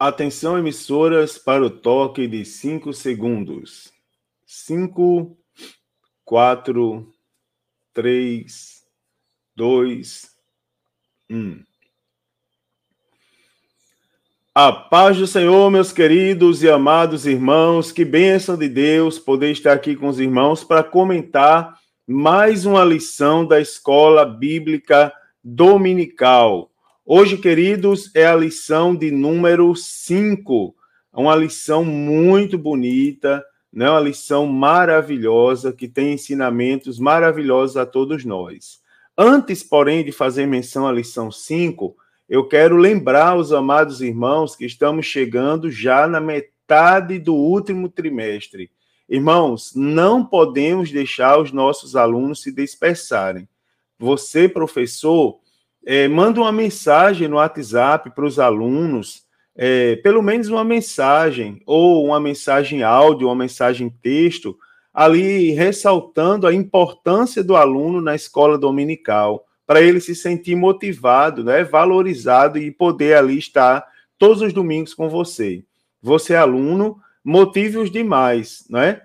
Atenção, emissoras, para o toque de 5 segundos. 5, 4, 3, 2, 1. A paz do Senhor, meus queridos e amados irmãos, que bênção de Deus poder estar aqui com os irmãos para comentar mais uma lição da Escola Bíblica Dominical. Hoje, queridos, é a lição de número 5, uma lição muito bonita, né? Uma lição maravilhosa, que tem ensinamentos maravilhosos a todos nós. Antes, porém, de fazer menção à lição 5, eu quero lembrar aos amados irmãos que estamos chegando já na metade do último trimestre. Irmãos, não podemos deixar os nossos alunos se dispersarem. Você, professor, manda uma mensagem no WhatsApp para os alunos, pelo menos uma mensagem, ou uma mensagem áudio, uma mensagem texto, ali ressaltando a importância do aluno na escola dominical, para ele se sentir motivado, né, valorizado e poder ali estar todos os domingos com você. Você é aluno, motive os demais, né?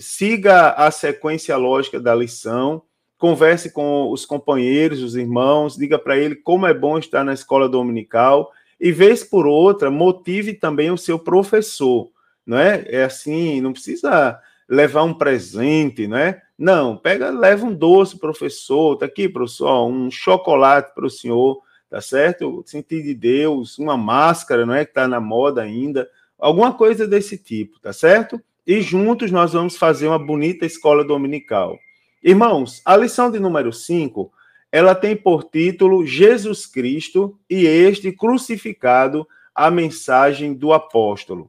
Siga a sequência lógica da lição, converse com os companheiros, os irmãos, diga para ele como é bom estar na escola dominical e, vez por outra, motive também o seu professor, não é? É assim, não precisa levar um presente, né? Não, leva um doce, professor, tá aqui, professor, um chocolate para o senhor, tá certo? O sentido de Deus, uma máscara, não é? Que tá na moda ainda, alguma coisa desse tipo, tá certo? E juntos nós vamos fazer uma bonita escola dominical. Irmãos, a lição de número 5, ela tem por título Jesus Cristo e este crucificado, a mensagem do apóstolo.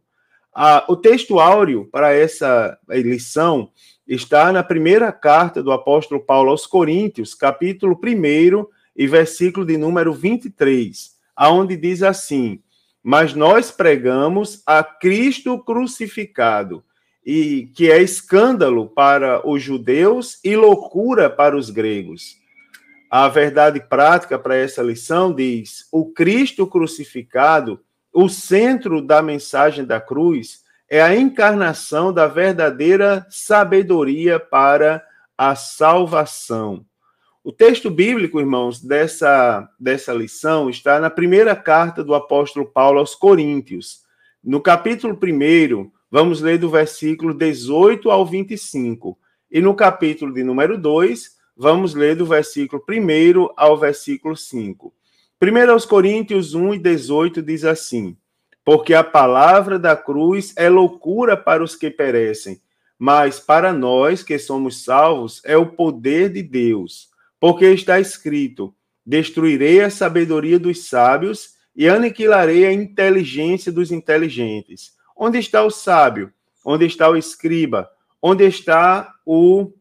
O texto áureo para essa lição está na primeira carta do apóstolo Paulo aos Coríntios, capítulo 1 e versículo de número 23, aonde diz assim: mas nós pregamos a Cristo crucificado, e que é escândalo para os judeus e loucura para os gregos. A verdade prática para essa lição diz: o Cristo crucificado, o centro da mensagem da cruz, é a encarnação da verdadeira sabedoria para a salvação. O texto bíblico, irmãos, dessa lição está na primeira carta do apóstolo Paulo aos Coríntios, no capítulo 1, vamos ler do versículo 18 ao 25. E no capítulo de número 2, vamos ler do versículo 1 ao versículo 5. 1 Coríntios 1:18 diz assim: porque a palavra da cruz é loucura para os que perecem, mas para nós que somos salvos é o poder de Deus. Porque está escrito: destruirei a sabedoria dos sábios e aniquilarei a inteligência dos inteligentes. Onde está o sábio? Onde está o escriba? Onde está o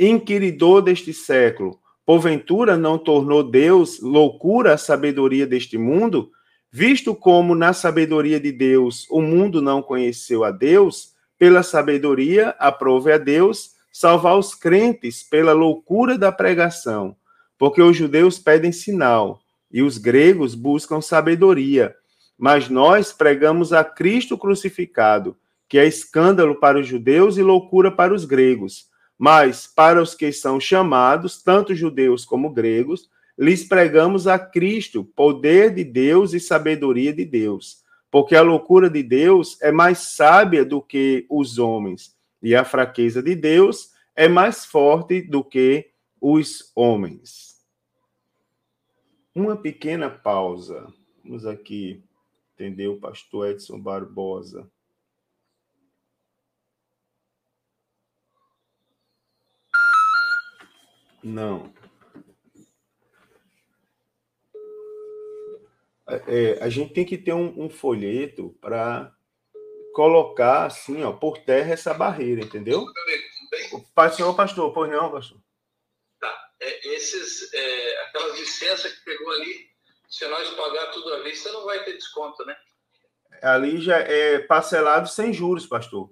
inquiridor deste século? Porventura não tornou Deus loucura a sabedoria deste mundo? Visto como na sabedoria de Deus o mundo não conheceu a Deus, pela sabedoria aprove a Deus salvar os crentes pela loucura da pregação. Porque os judeus pedem sinal e os gregos buscam sabedoria. Mas nós pregamos a Cristo crucificado, que é escândalo para os judeus e loucura para os gregos. Mas para os que são chamados, tanto judeus como gregos, lhes pregamos a Cristo, poder de Deus e sabedoria de Deus. Porque a loucura de Deus é mais sábia do que os homens, e a fraqueza de Deus é mais forte do que os homens. Uma pequena pausa. Vamos aqui entender o pastor Edson Barbosa. Não. A gente tem que ter um folheto para colocar assim, ó, por terra essa barreira, entendeu? Pastor, pois não, pastor? Tá. Aquela licença que pegou ali, se nós pagar tudo à vista, não vai ter desconto, né? Ali já é parcelado sem juros, pastor.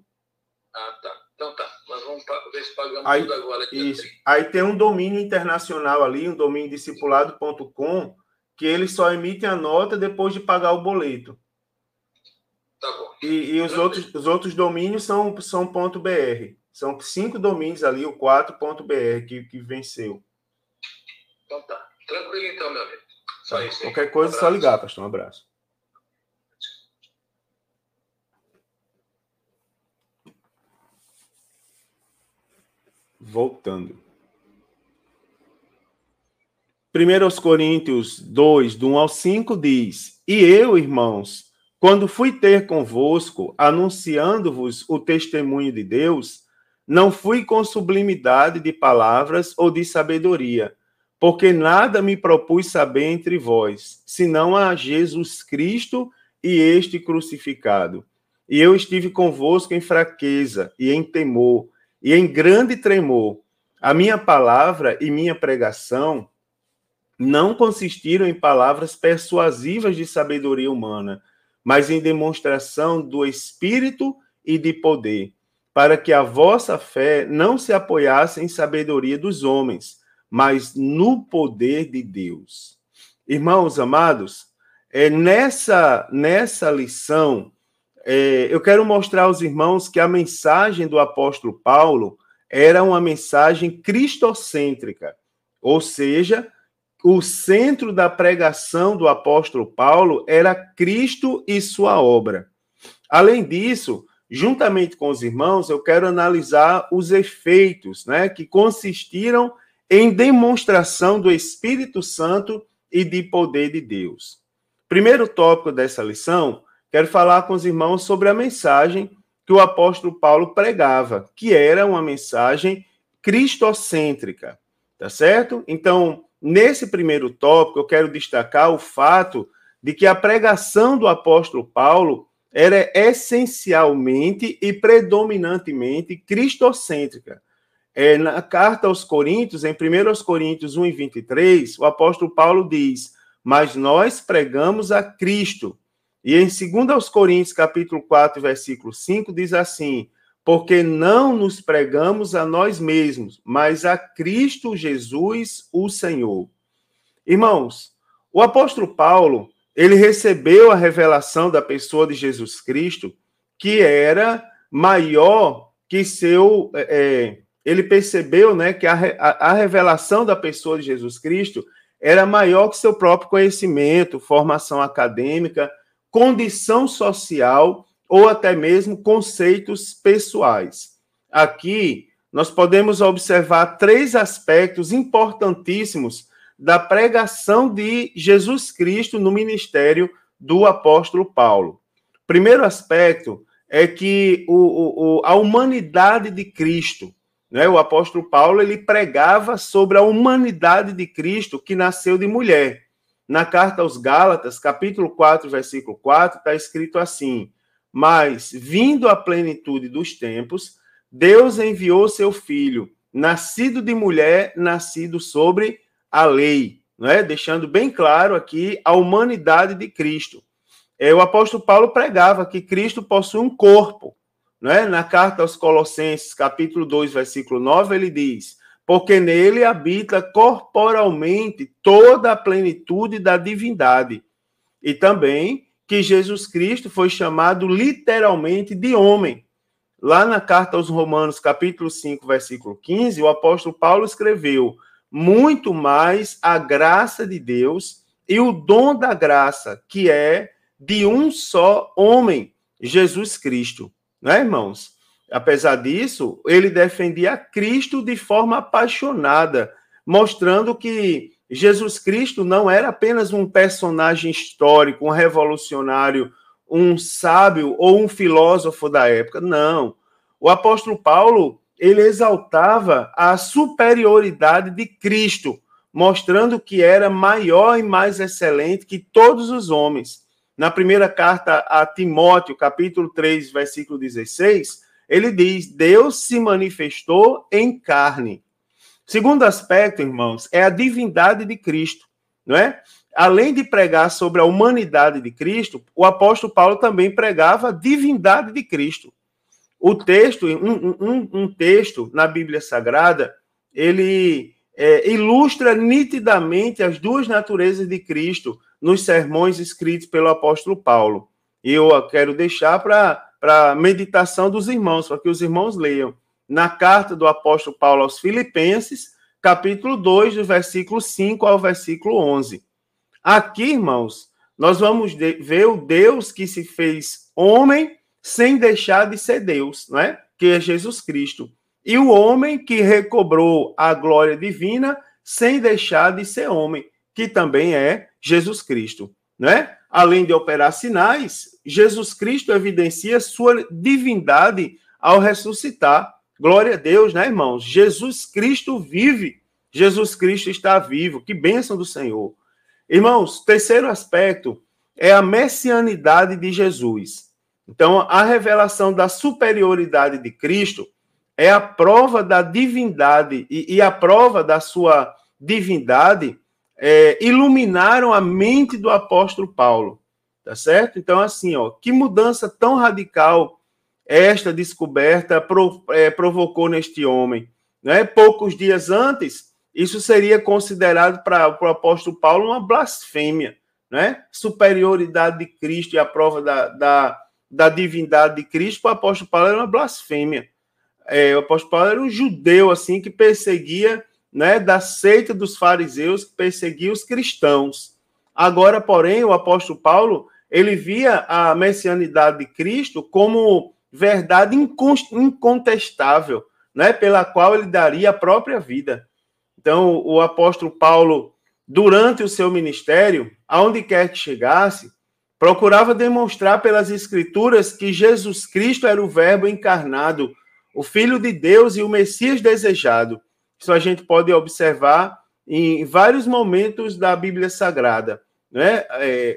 Ah, tá. Então tá. Nós vamos ver se pagamos aí, tudo agora. Isso. Aí tem um domínio internacional ali, um domínio discipulado.com, que ele só emite a nota depois de pagar o boleto. Tá bom. E os outros domínios são .br. São 5 domínios ali, o 4.br que venceu. Então tá. Tranquilo então, meu amigo. Só tá. Isso aí. Qualquer coisa é só ligar, pastor. Um abraço. Voltando. 1 Coríntios 2, do 1 ao 5, diz: E eu, irmãos, quando fui ter convosco, anunciando-vos o testemunho de Deus, não fui com sublimidade de palavras ou de sabedoria, porque nada me propus saber entre vós, senão a Jesus Cristo e este crucificado. E eu estive convosco em fraqueza e em temor, e em grande tremor. A minha palavra e minha pregação não consistiram em palavras persuasivas de sabedoria humana, mas em demonstração do Espírito e de poder, para que a vossa fé não se apoiasse em sabedoria dos homens, mas no poder de Deus. Irmãos amados, nessa lição, eu quero mostrar aos irmãos que a mensagem do apóstolo Paulo era uma mensagem cristocêntrica, ou seja, o centro da pregação do apóstolo Paulo era Cristo e sua obra. Além disso, juntamente com os irmãos, eu quero analisar os efeitos, né, que consistiram em demonstração do Espírito Santo e de poder de Deus. Primeiro tópico dessa lição, quero falar com os irmãos sobre a mensagem que o apóstolo Paulo pregava, que era uma mensagem cristocêntrica, tá certo? Então, nesse primeiro tópico, eu quero destacar o fato de que a pregação do apóstolo Paulo era essencialmente e predominantemente cristocêntrica. Na carta aos Coríntios, em 1 Coríntios 1:23, o apóstolo Paulo diz: mas nós pregamos a Cristo. E em 2 Coríntios, capítulo 4, versículo 5, diz assim: porque não nos pregamos a nós mesmos, mas a Cristo Jesus, o Senhor. Irmãos, o apóstolo Paulo, ele recebeu a revelação da pessoa de Jesus Cristo, que era maior que seu... ele percebeu, né, que a revelação da pessoa de Jesus Cristo era maior que seu próprio conhecimento, formação acadêmica, condição social ou até mesmo conceitos pessoais. Aqui, nós podemos observar 3 aspectos importantíssimos da pregação de Jesus Cristo no ministério do apóstolo Paulo. O primeiro aspecto é que a humanidade de Cristo, né? O apóstolo Paulo, ele pregava sobre a humanidade de Cristo que nasceu de mulher. Na carta aos Gálatas, capítulo 4, versículo 4, está escrito assim: mas, vindo à plenitude dos tempos, Deus enviou seu filho, nascido de mulher, nascido sobre a lei, né? Deixando bem claro aqui a humanidade de Cristo. O apóstolo Paulo pregava que Cristo possui um corpo, né? Na carta aos Colossenses, capítulo 2, versículo 9, ele diz: porque nele habita corporalmente toda a plenitude da divindade. E também que Jesus Cristo foi chamado literalmente de homem. Lá na carta aos Romanos, capítulo 5, versículo 15, o apóstolo Paulo escreveu: muito mais a graça de Deus e o dom da graça, que é de um só homem, Jesus Cristo. Não é, irmãos? Apesar disso, ele defendia Cristo de forma apaixonada, mostrando que Jesus Cristo não era apenas um personagem histórico, um revolucionário, um sábio ou um filósofo da época. Não. O apóstolo Paulo, ele exaltava a superioridade de Cristo, mostrando que era maior e mais excelente que todos os homens. Na primeira carta a Timóteo, capítulo 3, versículo 16, ele diz: Deus se manifestou em carne. Segundo aspecto, irmãos, é a divindade de Cristo, não é? Além de pregar sobre a humanidade de Cristo, o apóstolo Paulo também pregava a divindade de Cristo. O texto, um texto na Bíblia Sagrada, ele ilustra nitidamente as duas naturezas de Cristo nos sermões escritos pelo apóstolo Paulo. eu a quero deixar para a meditação dos irmãos, para que os irmãos leiam. Na carta do apóstolo Paulo aos Filipenses, capítulo 2, do versículo 5 ao versículo 11. Aqui, irmãos, nós vamos ver o Deus que se fez homem sem deixar de ser Deus, né? Que é Jesus Cristo. E o homem que recobrou a glória divina sem deixar de ser homem, que também é Jesus Cristo, né? Além de operar sinais, Jesus Cristo evidencia sua divindade ao ressuscitar. Glória a Deus, né, irmãos? Jesus Cristo vive. Jesus Cristo está vivo. Que bênção do Senhor. Irmãos, terceiro aspecto é a messianidade de Jesus. Então, a revelação da superioridade de Cristo é a prova da divindade e a prova da sua divindade iluminaram a mente do apóstolo Paulo, tá certo? Então, assim, ó, que mudança tão radical esta descoberta provocou neste homem, né? Poucos dias antes, isso seria considerado para o apóstolo Paulo uma blasfêmia, né? Superioridade de Cristo e a prova da divindade de Cristo, para o apóstolo Paulo era uma blasfêmia. O apóstolo Paulo era um judeu, assim, que perseguia, né, da seita dos fariseus, que perseguia os cristãos. Agora, porém, o apóstolo Paulo, ele via a messianidade de Cristo como verdade incontestável, né, pela qual ele daria a própria vida. Então, o apóstolo Paulo, durante o seu ministério, aonde quer que chegasse, procurava demonstrar pelas Escrituras que Jesus Cristo era o Verbo encarnado, o Filho de Deus e o Messias desejado. Isso a gente pode observar em vários momentos da Bíblia Sagrada, né?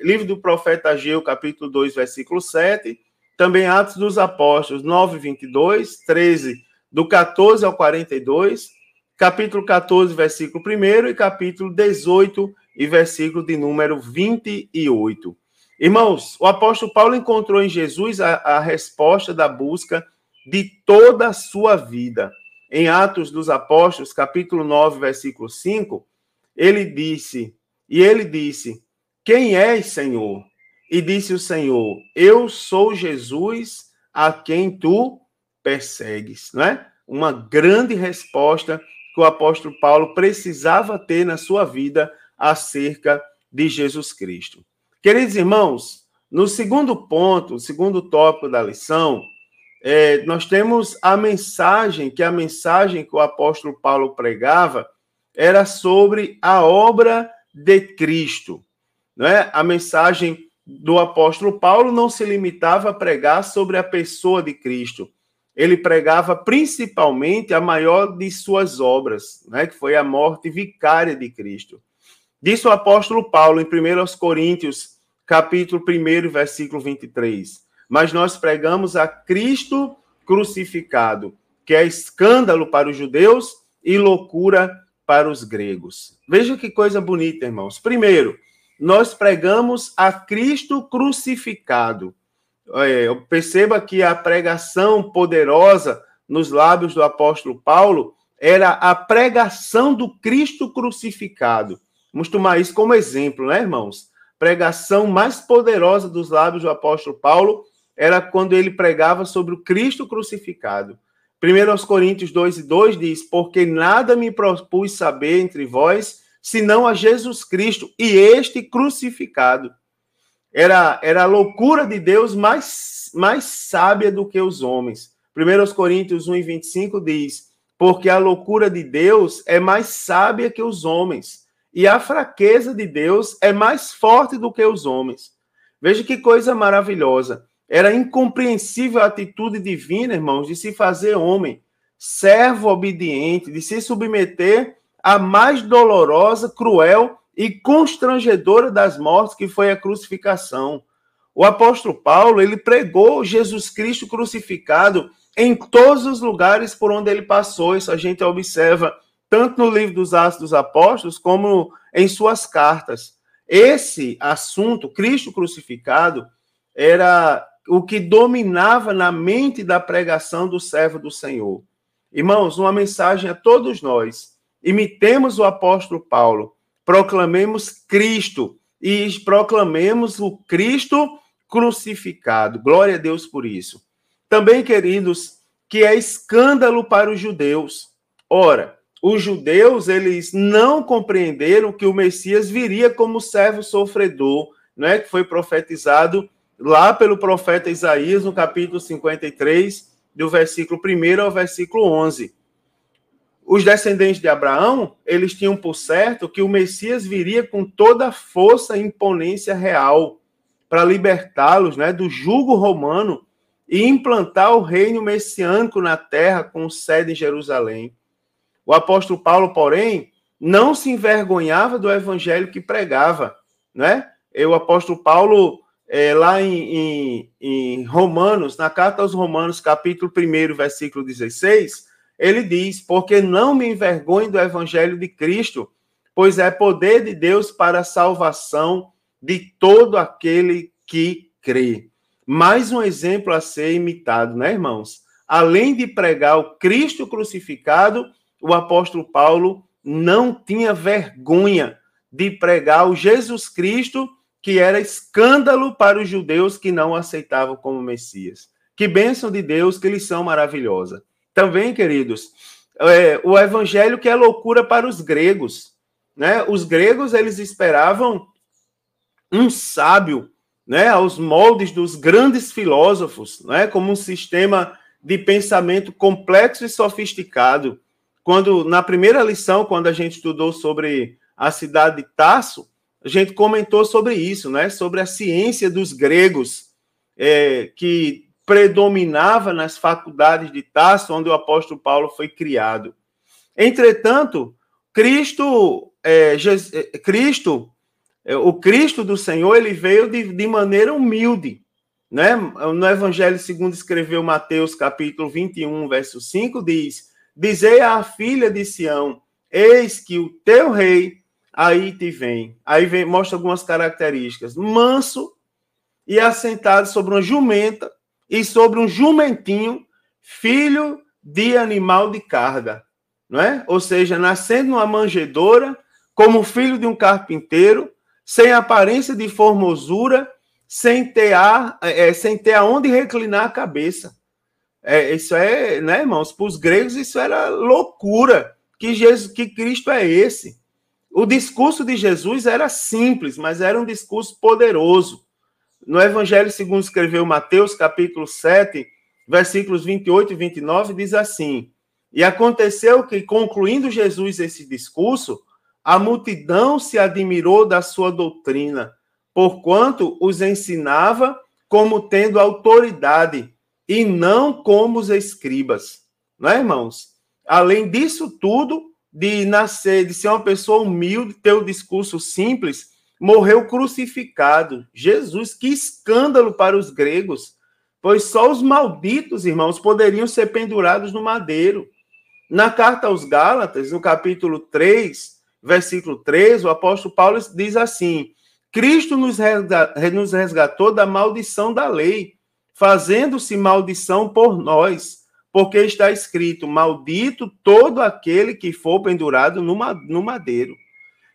Livro do profeta Ageu, capítulo 2, versículo 7, também Atos dos Apóstolos, 9, 22, 13, do 14 ao 42, capítulo 14, versículo 1, e capítulo 18, e versículo de número 28. Irmãos, o apóstolo Paulo encontrou em Jesus a resposta da busca de toda a sua vida. Em Atos dos Apóstolos, capítulo 9, versículo 5, ele disse, quem és, Senhor? E disse o Senhor, eu sou Jesus a quem tu persegues, né? Uma grande resposta que o apóstolo Paulo precisava ter na sua vida acerca de Jesus Cristo. Queridos irmãos, no segundo ponto, segundo tópico da lição, nós temos a mensagem que o apóstolo Paulo pregava era sobre a obra de Cristo, né? A mensagem do apóstolo Paulo não se limitava a pregar sobre a pessoa de Cristo. Ele pregava principalmente a maior de suas obras, né? Que foi a morte vicária de Cristo. Disse o apóstolo Paulo em 1 Coríntios, capítulo 1, versículo 23. Mas nós pregamos a Cristo crucificado, que é escândalo para os judeus e loucura para os gregos. Veja que coisa bonita, irmãos. Primeiro, nós pregamos a Cristo crucificado. Perceba que a pregação poderosa nos lábios do apóstolo Paulo era a pregação do Cristo crucificado. Vamos tomar isso como exemplo, né, irmãos? Pregação mais poderosa dos lábios do apóstolo Paulo era quando ele pregava sobre o Cristo crucificado. 1 Coríntios 2:2 diz, porque nada me propus saber entre vós, senão a Jesus Cristo, e este crucificado. Era a loucura de Deus mais sábia do que os homens. 1 Coríntios 1:25 diz, porque a loucura de Deus é mais sábia que os homens, e a fraqueza de Deus é mais forte do que os homens. Veja que coisa maravilhosa. Era incompreensível a atitude divina, irmãos, de se fazer homem, servo obediente, de se submeter à mais dolorosa, cruel e constrangedora das mortes, que foi a crucificação. O apóstolo Paulo, ele pregou Jesus Cristo crucificado em todos os lugares por onde ele passou. Isso a gente observa tanto no livro dos Atos dos Apóstolos como em suas cartas. Esse assunto, Cristo crucificado, era o que dominava na mente da pregação do servo do Senhor. Irmãos, uma mensagem a todos nós. Imitemos o apóstolo Paulo, proclamemos Cristo e proclamemos o Cristo crucificado. Glória a Deus por isso. Também, queridos, que é escândalo para os judeus. Ora, os judeus, eles não compreenderam que o Messias viria como servo sofredor, né? Que foi profetizado lá pelo profeta Isaías, no capítulo 53, do versículo 1 ao versículo 11. Os descendentes de Abraão, eles tinham por certo que o Messias viria com toda a força e imponência real para libertá-los, né, do jugo romano e implantar o reino messiânico na terra com sede em Jerusalém. O apóstolo Paulo, porém, não se envergonhava do evangelho que pregava, né? E o apóstolo Paulo, lá em Romanos, na carta aos Romanos, capítulo 1, versículo 16, ele diz: porque não me envergonho do evangelho de Cristo, pois é poder de Deus para a salvação de todo aquele que crê. Mais um exemplo a ser imitado, né, irmãos? Além de pregar o Cristo crucificado, o apóstolo Paulo não tinha vergonha de pregar o Jesus Cristo, que era escândalo para os judeus que não o aceitavam como Messias. Que bênção de Deus, que lição maravilhosa. Também, queridos, o evangelho que é loucura para os gregos, né? Os gregos, eles esperavam um sábio, né, aos moldes dos grandes filósofos, né, como um sistema de pensamento complexo e sofisticado. Quando, na primeira lição, quando a gente estudou sobre a cidade de Tarso, a gente comentou sobre isso, né? Sobre a ciência dos gregos, que predominava nas faculdades de Tarso, onde o apóstolo Paulo foi criado. Entretanto, o Cristo do Senhor, ele veio de maneira humilde, né? No Evangelho segundo escreveu Mateus, capítulo 21, verso 5, diz: dizei à filha de Sião, eis que o teu rei aí te vem. Aí vem, mostra algumas características. Manso e assentado sobre uma jumenta e sobre um jumentinho, filho de animal de carga. Não é? Ou seja, nascendo numa manjedoura, como filho de um carpinteiro, sem aparência de formosura, sem ter aonde reclinar a cabeça. Isso é, né, irmãos? Para os gregos isso era loucura. Que Cristo é esse? O discurso de Jesus era simples, mas era um discurso poderoso. No Evangelho segundo escreveu Mateus, capítulo 7, versículos 28 e 29, diz assim: e aconteceu que, concluindo Jesus esse discurso, a multidão se admirou da sua doutrina, porquanto os ensinava como tendo autoridade, e não como os escribas, não é, irmãos? Além disso tudo, de ser uma pessoa humilde, ter um discurso simples, morreu crucificado. Jesus, que escândalo para os gregos, pois só os malditos, irmãos, poderiam ser pendurados no madeiro. Na carta aos Gálatas, no capítulo 3, versículo 3, o apóstolo Paulo diz assim: Cristo nos resgatou da maldição da lei, fazendo-se maldição por nós, porque está escrito: maldito todo aquele que for pendurado no madeiro.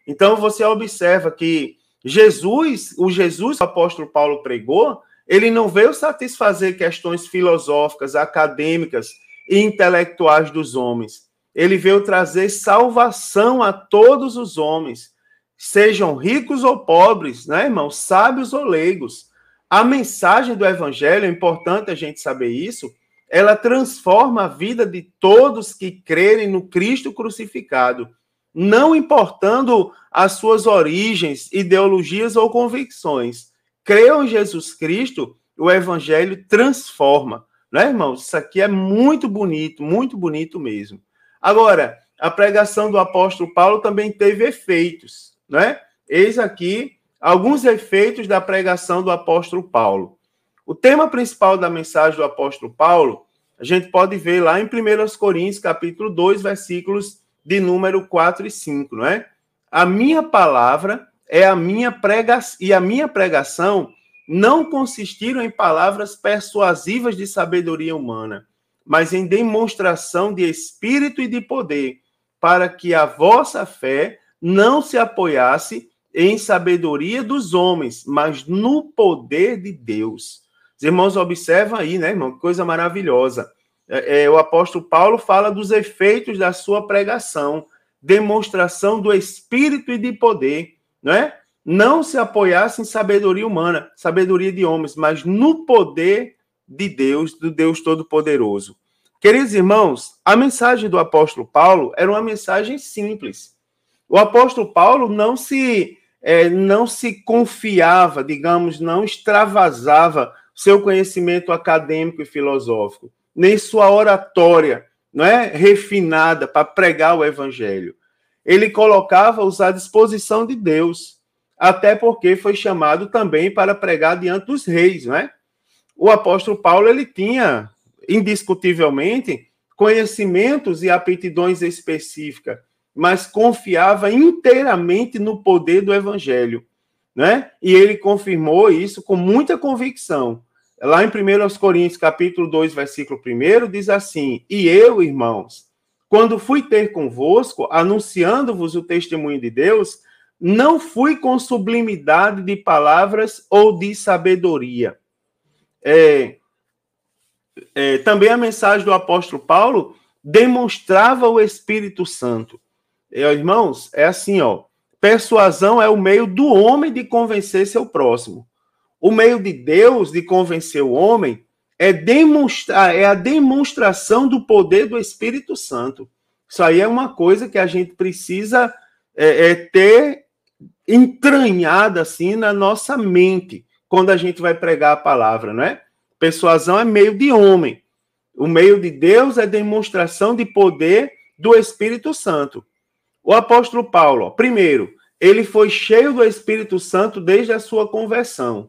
Então você observa que o Jesus que o apóstolo Paulo pregou, ele não veio satisfazer questões filosóficas, acadêmicas e intelectuais dos homens. Ele veio trazer salvação a todos os homens, sejam ricos ou pobres, né, irmãos? Sábios ou leigos. A mensagem do evangelho, é importante a gente saber isso, ela transforma a vida de todos que crerem no Cristo crucificado, não importando as suas origens, ideologias ou convicções. Creiam em Jesus Cristo, o evangelho transforma. Não é, irmãos? Isso aqui é muito bonito mesmo. Agora, a pregação do apóstolo Paulo também teve efeitos, não é? Eis aqui alguns efeitos da pregação do apóstolo Paulo. O tema principal da mensagem do apóstolo Paulo, a gente pode ver lá em 1 Coríntios, capítulo 2, versículos de número 4 e 5, não é? A minha palavra e a minha pregação não consistiram em palavras persuasivas de sabedoria humana, mas em demonstração de espírito e de poder, para que a vossa fé não se apoiasse em sabedoria dos homens, mas no poder de Deus. Os irmãos observam aí, né, irmão? Que coisa maravilhosa. O apóstolo Paulo fala dos efeitos da sua pregação, demonstração do Espírito e de poder, né? Não se apoiasse em sabedoria humana, sabedoria de homens, mas no poder de Deus, do Deus Todo-Poderoso. Queridos irmãos, a mensagem do apóstolo Paulo era uma mensagem simples. O apóstolo Paulo não se confiava, digamos, não extravasava seu conhecimento acadêmico e filosófico, nem sua oratória, não é, refinada para pregar o evangelho. Ele colocava-os à disposição de Deus, até porque foi chamado também para pregar diante dos reis, não é? O apóstolo Paulo, ele tinha indiscutivelmente conhecimentos e aptidões específicas, mas confiava inteiramente no poder do evangelho, né? E ele confirmou isso com muita convicção. Lá em 1 Coríntios, capítulo 2, versículo 1, diz assim: "E eu, irmãos, quando fui ter convosco, anunciando-vos o testemunho de Deus, não fui com sublimidade de palavras ou de sabedoria." Também a mensagem do apóstolo Paulo demonstrava o Espírito Santo. Irmãos, é assim, ó. Persuasão é o meio do homem de convencer seu próximo. O meio de Deus de convencer o homem é a demonstração do poder do Espírito Santo. Isso aí é uma coisa que a gente precisa ter entranhada assim na nossa mente quando a gente vai pregar a palavra, não é? Persuasão é meio de homem. O meio de Deus é demonstração de poder do Espírito Santo. O apóstolo Paulo, ó, primeiro, ele foi cheio do Espírito Santo desde a sua conversão.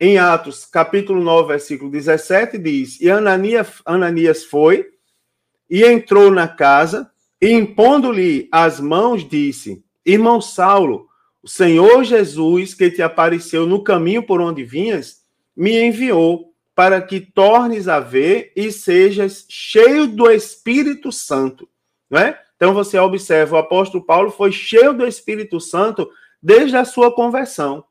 Em Atos, capítulo 9, versículo 17, diz: "E Ananias foi e entrou na casa e, impondo-lhe as mãos, disse: Irmão Saulo, o Senhor Jesus, que te apareceu no caminho por onde vinhas, me enviou para que tornes a ver e sejas cheio do Espírito Santo." Não é? Então você observa, o apóstolo Paulo foi cheio do Espírito Santo desde a sua conversão.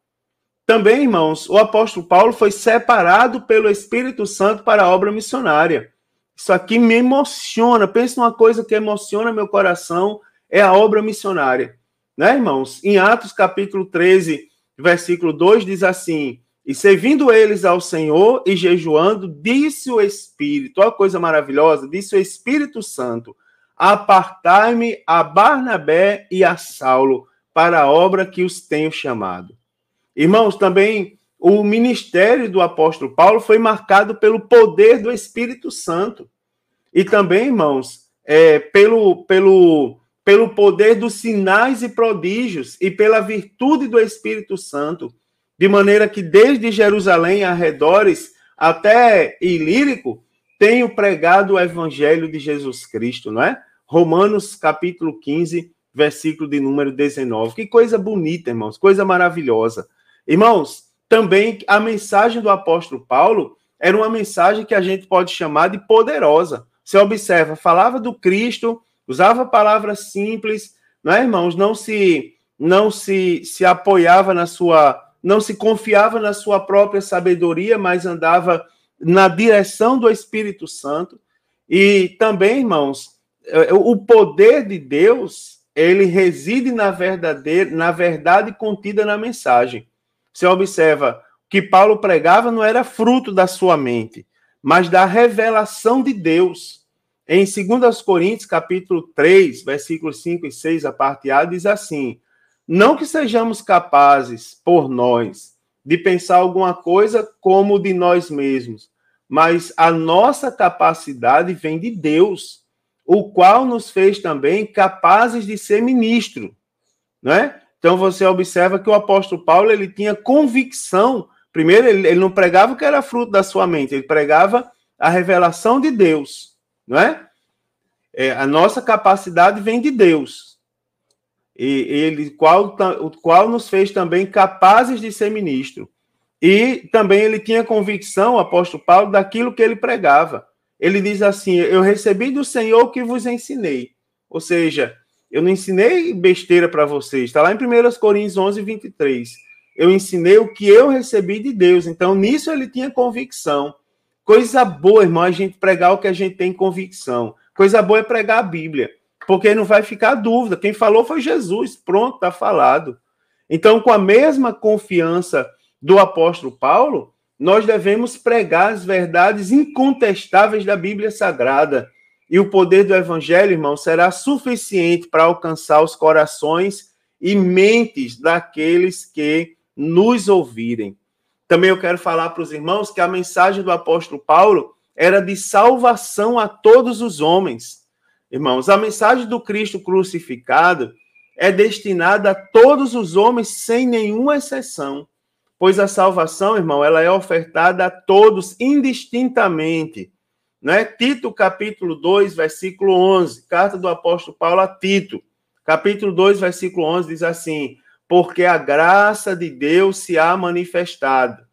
Também, irmãos, o apóstolo Paulo foi separado pelo Espírito Santo para a obra missionária. Isso aqui me emociona. Pensa numa coisa que emociona meu coração, é a obra missionária. Né, irmãos? Em Atos, capítulo 13, versículo 2, diz assim: "E servindo eles ao Senhor e jejuando, disse o Espírito", olha a coisa maravilhosa, "disse o Espírito Santo: Apartai-me a Barnabé e a Saulo para a obra que os tenho chamado." Irmãos, também o ministério do apóstolo Paulo foi marcado pelo poder do Espírito Santo. E também, irmãos, pelo poder dos sinais e prodígios e pela virtude do Espírito Santo. De maneira que desde Jerusalém e arredores até Ilírico, tenho pregado o evangelho de Jesus Cristo, não é? Romanos, capítulo 15, versículo de número 19. Que coisa bonita, irmãos, coisa maravilhosa. Irmãos, também a mensagem do apóstolo Paulo era uma mensagem que a gente pode chamar de poderosa. Você observa, falava do Cristo, usava palavras simples, não é, irmãos? Não se apoiava na sua... não se confiava na sua própria sabedoria, mas andava na direção do Espírito Santo. E também, irmãos, o poder de Deus, ele reside na verdade contida na mensagem. Você observa que Paulo pregava não era fruto da sua mente, mas da revelação de Deus. Em 2 Coríntios, capítulo 3, versículos 5 e 6, a parte A, diz assim: "Não que sejamos capazes, por nós, de pensar alguma coisa como de nós mesmos, mas a nossa capacidade vem de Deus, o qual nos fez também capazes de ser ministro." Não é? Então você observa que o apóstolo Paulo, ele tinha convicção. Primeiro, ele não pregava o que era fruto da sua mente, ele pregava a revelação de Deus. Não é? A nossa capacidade vem de Deus. E ele, o qual nos fez também capazes de ser ministro. E também ele tinha convicção, o apóstolo Paulo, daquilo que ele pregava. Ele diz assim: "Eu recebi do Senhor o que vos ensinei." Ou seja, Eu não ensinei besteira para vocês. Está lá em 1 Coríntios 11, 23. Eu ensinei o que eu recebi de Deus. Então, nisso ele tinha convicção. Coisa boa, irmão, a gente pregar o que a gente tem convicção. Coisa boa é pregar a Bíblia, porque não vai ficar dúvida. Quem falou foi Jesus. Pronto, está falado. Então, com a mesma confiança do apóstolo Paulo, nós devemos pregar as verdades incontestáveis da Bíblia Sagrada. E o poder do Evangelho, irmão, será suficiente para alcançar os corações e mentes daqueles que nos ouvirem. Também eu quero falar para os irmãos que a mensagem do apóstolo Paulo era de salvação a todos os homens. Irmãos, a mensagem do Cristo crucificado é destinada a todos os homens, sem nenhuma exceção. Pois a salvação, irmão, ela é ofertada a todos indistintamente. Né? Tito, capítulo 2, versículo 11, carta do apóstolo Paulo a Tito, capítulo 2, versículo 11, diz assim: porque a graça de Deus se há manifestado,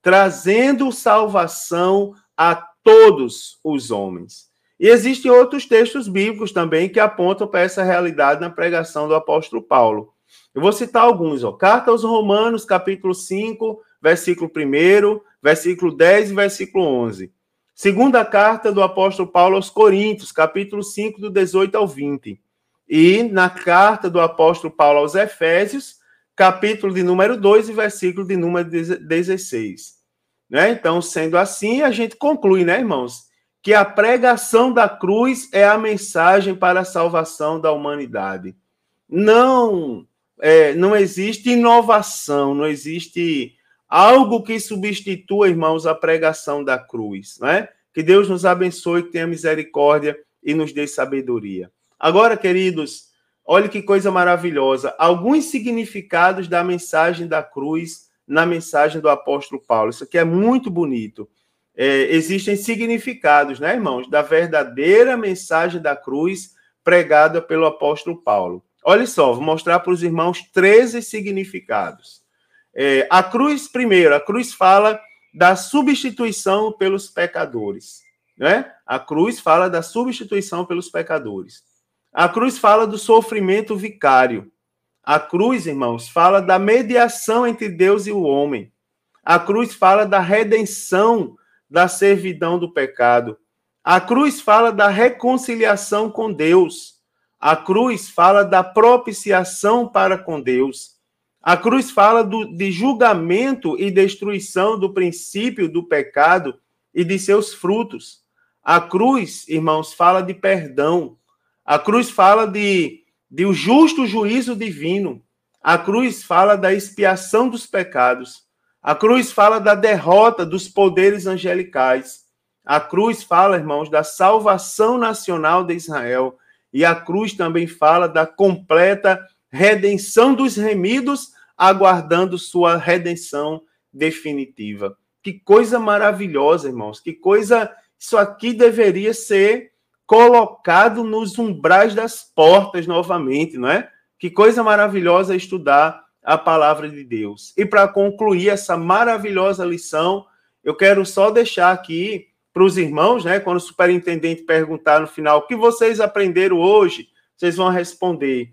trazendo salvação a todos os homens. E existem outros textos bíblicos também que apontam para essa realidade na pregação do apóstolo Paulo. Eu vou citar alguns, ó. Carta aos Romanos, capítulo 5, versículo 1, versículo 10 e versículo 11. Segunda carta do apóstolo Paulo aos Coríntios, capítulo 5, do 18 ao 20. E na carta do apóstolo Paulo aos Efésios, capítulo de número 2 e versículo de número 16. Né? Então, sendo assim, a gente conclui, né, irmãos, que a pregação da cruz é a mensagem para a salvação da humanidade. Não existe inovação, não existe algo que substitua, irmãos, a pregação da cruz, né? Que Deus nos abençoe, que tenha misericórdia e nos dê sabedoria. Agora, queridos, olha que coisa maravilhosa. Alguns significados da mensagem da cruz na mensagem do apóstolo Paulo. Isso aqui é muito bonito. Existem significados, né, irmãos, da verdadeira mensagem da cruz pregada pelo apóstolo Paulo. Olha só, vou mostrar para os irmãos 13 significados. A cruz, primeiro, a cruz fala da substituição pelos pecadores, né? A cruz fala da substituição pelos pecadores. A cruz fala do sofrimento vicário. A cruz, irmãos, fala da mediação entre Deus e o homem. A cruz fala da redenção da servidão do pecado. A cruz fala da reconciliação com Deus. A cruz fala da propiciação para com Deus. A cruz fala de julgamento e destruição do princípio do pecado e de seus frutos. A cruz, irmãos, fala de perdão. A cruz fala de um justo juízo divino. A cruz fala da expiação dos pecados. A cruz fala da derrota dos poderes angelicais. A cruz fala, irmãos, da salvação nacional de Israel. E a cruz também fala da completa redenção dos remidos, aguardando sua redenção definitiva. Que coisa maravilhosa, irmãos. Que coisa... Isso aqui deveria ser colocado nos umbrais das portas novamente, não é? Que coisa maravilhosa estudar a palavra de Deus. E para concluir essa maravilhosa lição, eu quero só deixar aqui para os irmãos, né? Quando o superintendente perguntar no final o que vocês aprenderam hoje, vocês vão responder: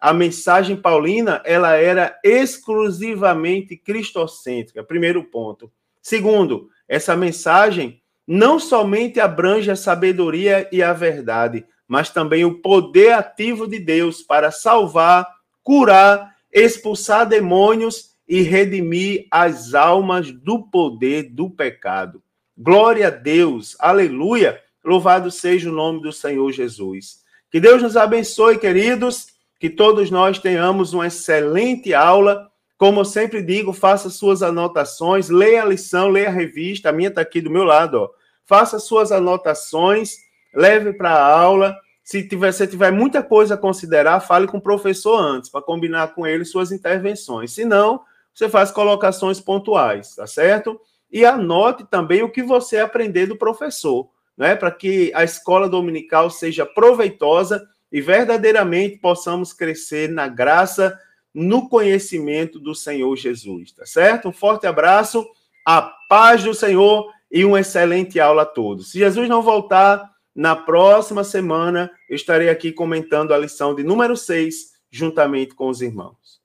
a mensagem paulina, ela era exclusivamente cristocêntrica, primeiro ponto. Segundo, essa mensagem não somente abrange a sabedoria e a verdade, mas também o poder ativo de Deus para salvar, curar, expulsar demônios e redimir as almas do poder do pecado. Glória a Deus, aleluia, louvado seja o nome do Senhor Jesus. Que Deus nos abençoe, queridos. Que todos nós tenhamos uma excelente aula. Como eu sempre digo, faça suas anotações, leia a lição, leia a revista. A minha está aqui do meu lado, ó. Faça suas anotações, leve para a aula. Se tiver muita coisa a considerar, fale com o professor antes, para combinar com ele suas intervenções. Se não, você faz colocações pontuais, tá certo? E anote também o que você aprender do professor, né? Para que a escola dominical seja proveitosa e verdadeiramente possamos crescer na graça, no conhecimento do Senhor Jesus, tá certo? Um forte abraço, a paz do Senhor e uma excelente aula a todos. Se Jesus não voltar, Na próxima semana, eu estarei aqui comentando a lição de número 6, juntamente com os irmãos.